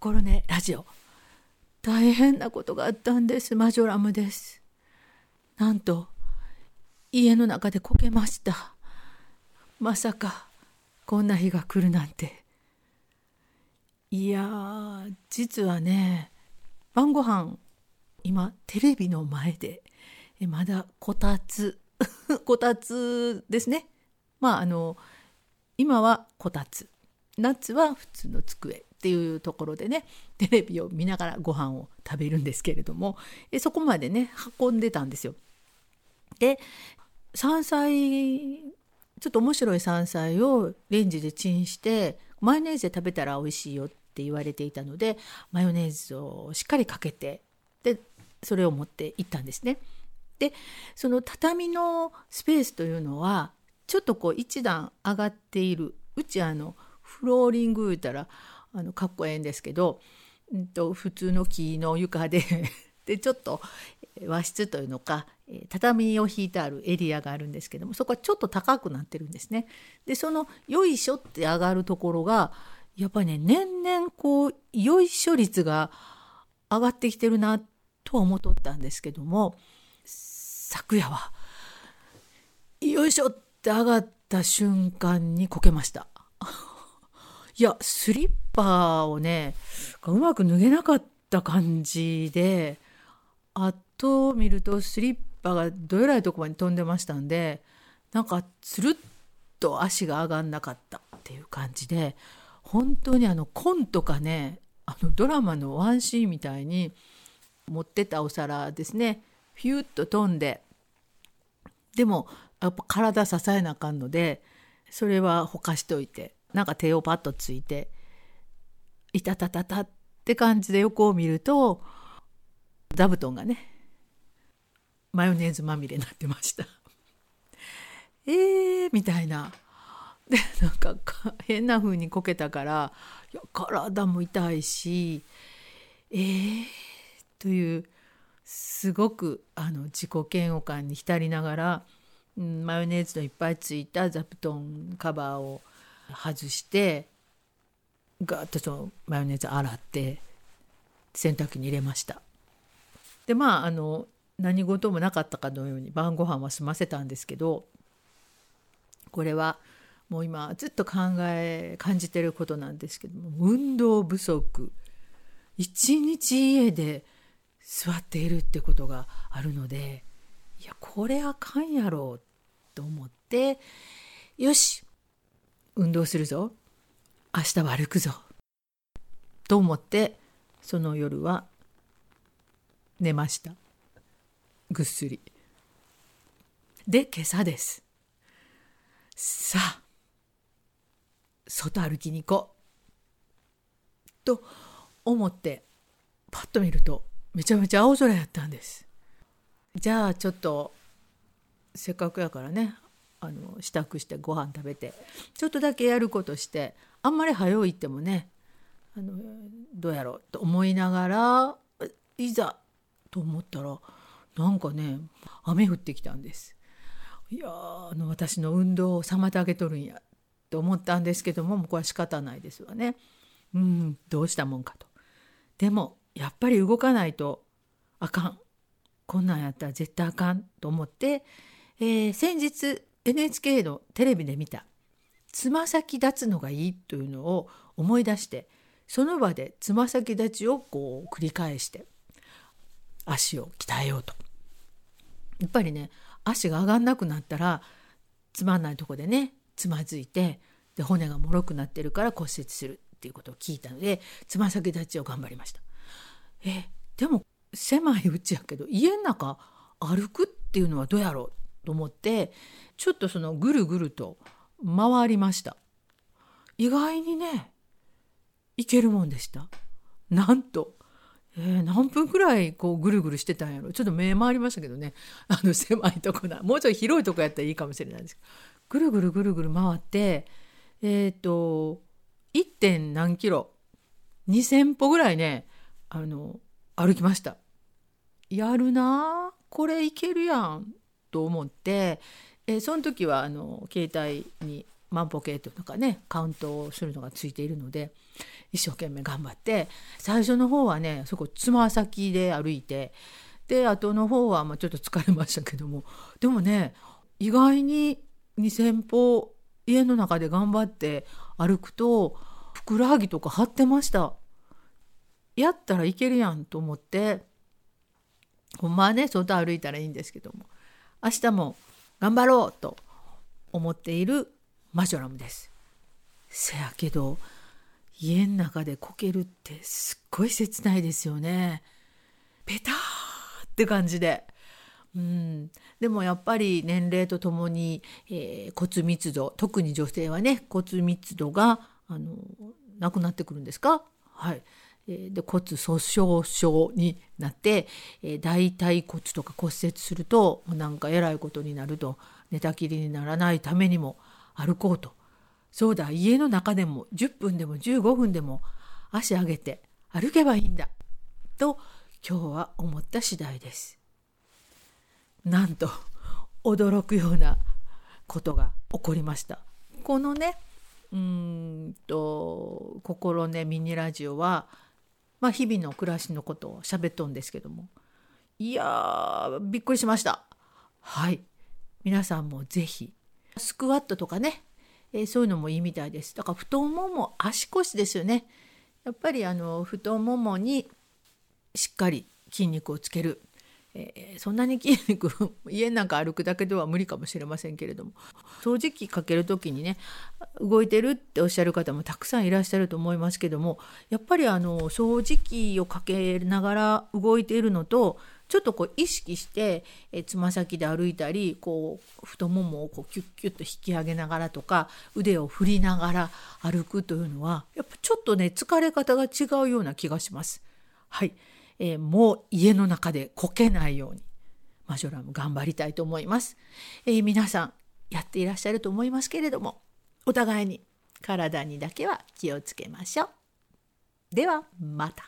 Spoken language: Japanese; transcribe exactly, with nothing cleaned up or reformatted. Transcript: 心根ラジオ、大変なことがあったんです。マジョラムです。なんと家の中でこけました。まさかこんな日が来るなんて。いや、実はね、晩ご飯今テレビの前でえまだこたつこたつですね。まああの今はこたつ、夏は普通の机っていうところでね、テレビを見ながらご飯を食べるんですけれども、えそこまでね運んでたんですよ。で、山菜、ちょっと面白い山菜をレンジでチンしてマヨネーズで食べたら美味しいよって言われていたので、マヨネーズをしっかりかけて、でそれを持って行ったんですね。で、その畳のスペースというのはちょっとこう一段上がっている、うちあのフローリング言ったらあのかっこええんですけど、うんと普通の木の床ででちょっと和室というのか畳を敷いてあるエリアがあるんですけども、そこはちょっと高くなってるんですね。で、そのよいしょって上がるところがやっぱりね、年々こうよいしょ率が上がってきてるなとは思っとったんですけども、昨夜はよいしょって上がった瞬間にこけましたいや、スリッパをねうまく脱げなかった感じで、後を見るとスリッパがどえらいとこまで飛んでましたんで、なんかつるっと足が上がんなかったっていう感じで、本当にあのコンとかね、あのドラマのワンシーンみたいに持ってたお皿ですね、フューッと飛んで、でもやっぱ体支えなあかんので、それはほかしといて、なんか手をパッとついて、いたたたたって感じで横を見ると、座布団がねマヨネーズまみれになってましたえーみたいな。で、なんか変な風にこけたから、いや体も痛いし、えーというすごくあの自己嫌悪感に浸りながら、うん、マヨネーズのいっぱいついた座布団カバーを外して、ガーッとそのマヨネーズ洗って洗濯機に入れました。で、まああの何事もなかったかのように晩ご飯は済ませたんですけど、これはもう今ずっと考え感じてることなんですけども、運動不足、一日家で座っているってことがあるので、いやこれあかんやろうと思って、よし運動するぞ、明日は歩くぞと思って、その夜は寝ました。ぐっすり。で、今朝です。さあ、外歩きに行こうと思ってパッと見ると、めちゃめちゃ青空やったんです。じゃあちょっとせっかくやからね、あの支度してご飯食べて、ちょっとだけやることして、あんまり早う行ってもね、あのどうやろうと思いながら、いざと思ったら、なんかね雨降ってきたんです。いやあの私の運動を妨げとるんやと思ったんですけども、もうこれは仕方ないですわね。うん、どうしたもんかと。でもやっぱり動かないとあかん、こんなんやったら絶対あかんと思って、えー、先日 エヌエイチケー のテレビで見たつま先立つのがいいというのを思い出して、その場でつま先立ちをこう繰り返して足を鍛えようと。やっぱりね、足が上がんなくなったらつまんないとこでねつまずいて、で骨がもろくなってるから骨折するっていうことを聞いたので、つま先立ちを頑張りました。えでも狭いうちやけど家の中歩くっていうのはどうやろうと思って、ちょっとそのぐるぐると回りました。意外にねいけるもんでした。なんとえー、何分くらいこうぐるぐるしてたんやろ。ちょっと目回りましたけどね、あの狭いとこな、もうちょい広いとこやったらいいかもしれないですけど、ぐるぐるぐるぐる回ってえっ、ー、と いってん 何キロにせんぽぐらいねあの歩きました。やるな、これいけるやんと思って、えー、その時はあの携帯に万歩計というかね、カウントをするのがついているので、一生懸命頑張って、最初の方はねそこつま先で歩いて、で後の方はまあちょっと疲れましたけども、でもね意外ににせんぽ家の中で頑張って歩くとふくらはぎとか張ってました。やったらいけるやんと思って、ほんまはね外歩いたらいいんですけども、明日も頑張ろうと思っているマジョラムです。せやけど家の中でこけるってすっごい切ないですよね。ペターって感じで、うん、でもやっぱり年齢とともに、えー、骨密度、特に女性はね骨密度があのなくなってくるんですか、はい、で骨粗しょう症になって、えー、大腿骨とか骨折するとなんかえらいことになると、寝たきりにならないためにも歩こうと、そうだ家の中でもじゅっぷんでもじゅうごふんでも足上げて歩けばいいんだと今日は思った次第です。なんと驚くようなことが起こりました。このねうーんと心ねミニラジオはまあ、日々の暮らしのことを喋っとんですけども、いやーびっくりしました。はい、皆さんもぜひスクワットとかね、えー、そういうのもいいみたいです。だから太もも、足腰ですよね。やっぱりあの太ももにしっかり筋肉をつける、えー、そんなに筋肉家なんか歩くだけでは無理かもしれませんけれども、掃除機かける時にね動いてるっておっしゃる方もたくさんいらっしゃると思いますけども、やっぱりあの掃除機をかけながら動いているのと、ちょっとこう意識してつま先で歩いたり、こう太ももをこうキュッキュッと引き上げながらとか、腕を振りながら歩くというのはやっぱちょっとね疲れ方が違うような気がします。はい、えー、もう家の中でこけないようにマジョラム頑張りたいと思います。えー、皆さんやっていらっしゃると思いますけれども、お互いに体にだけは気をつけましょう。ではまた。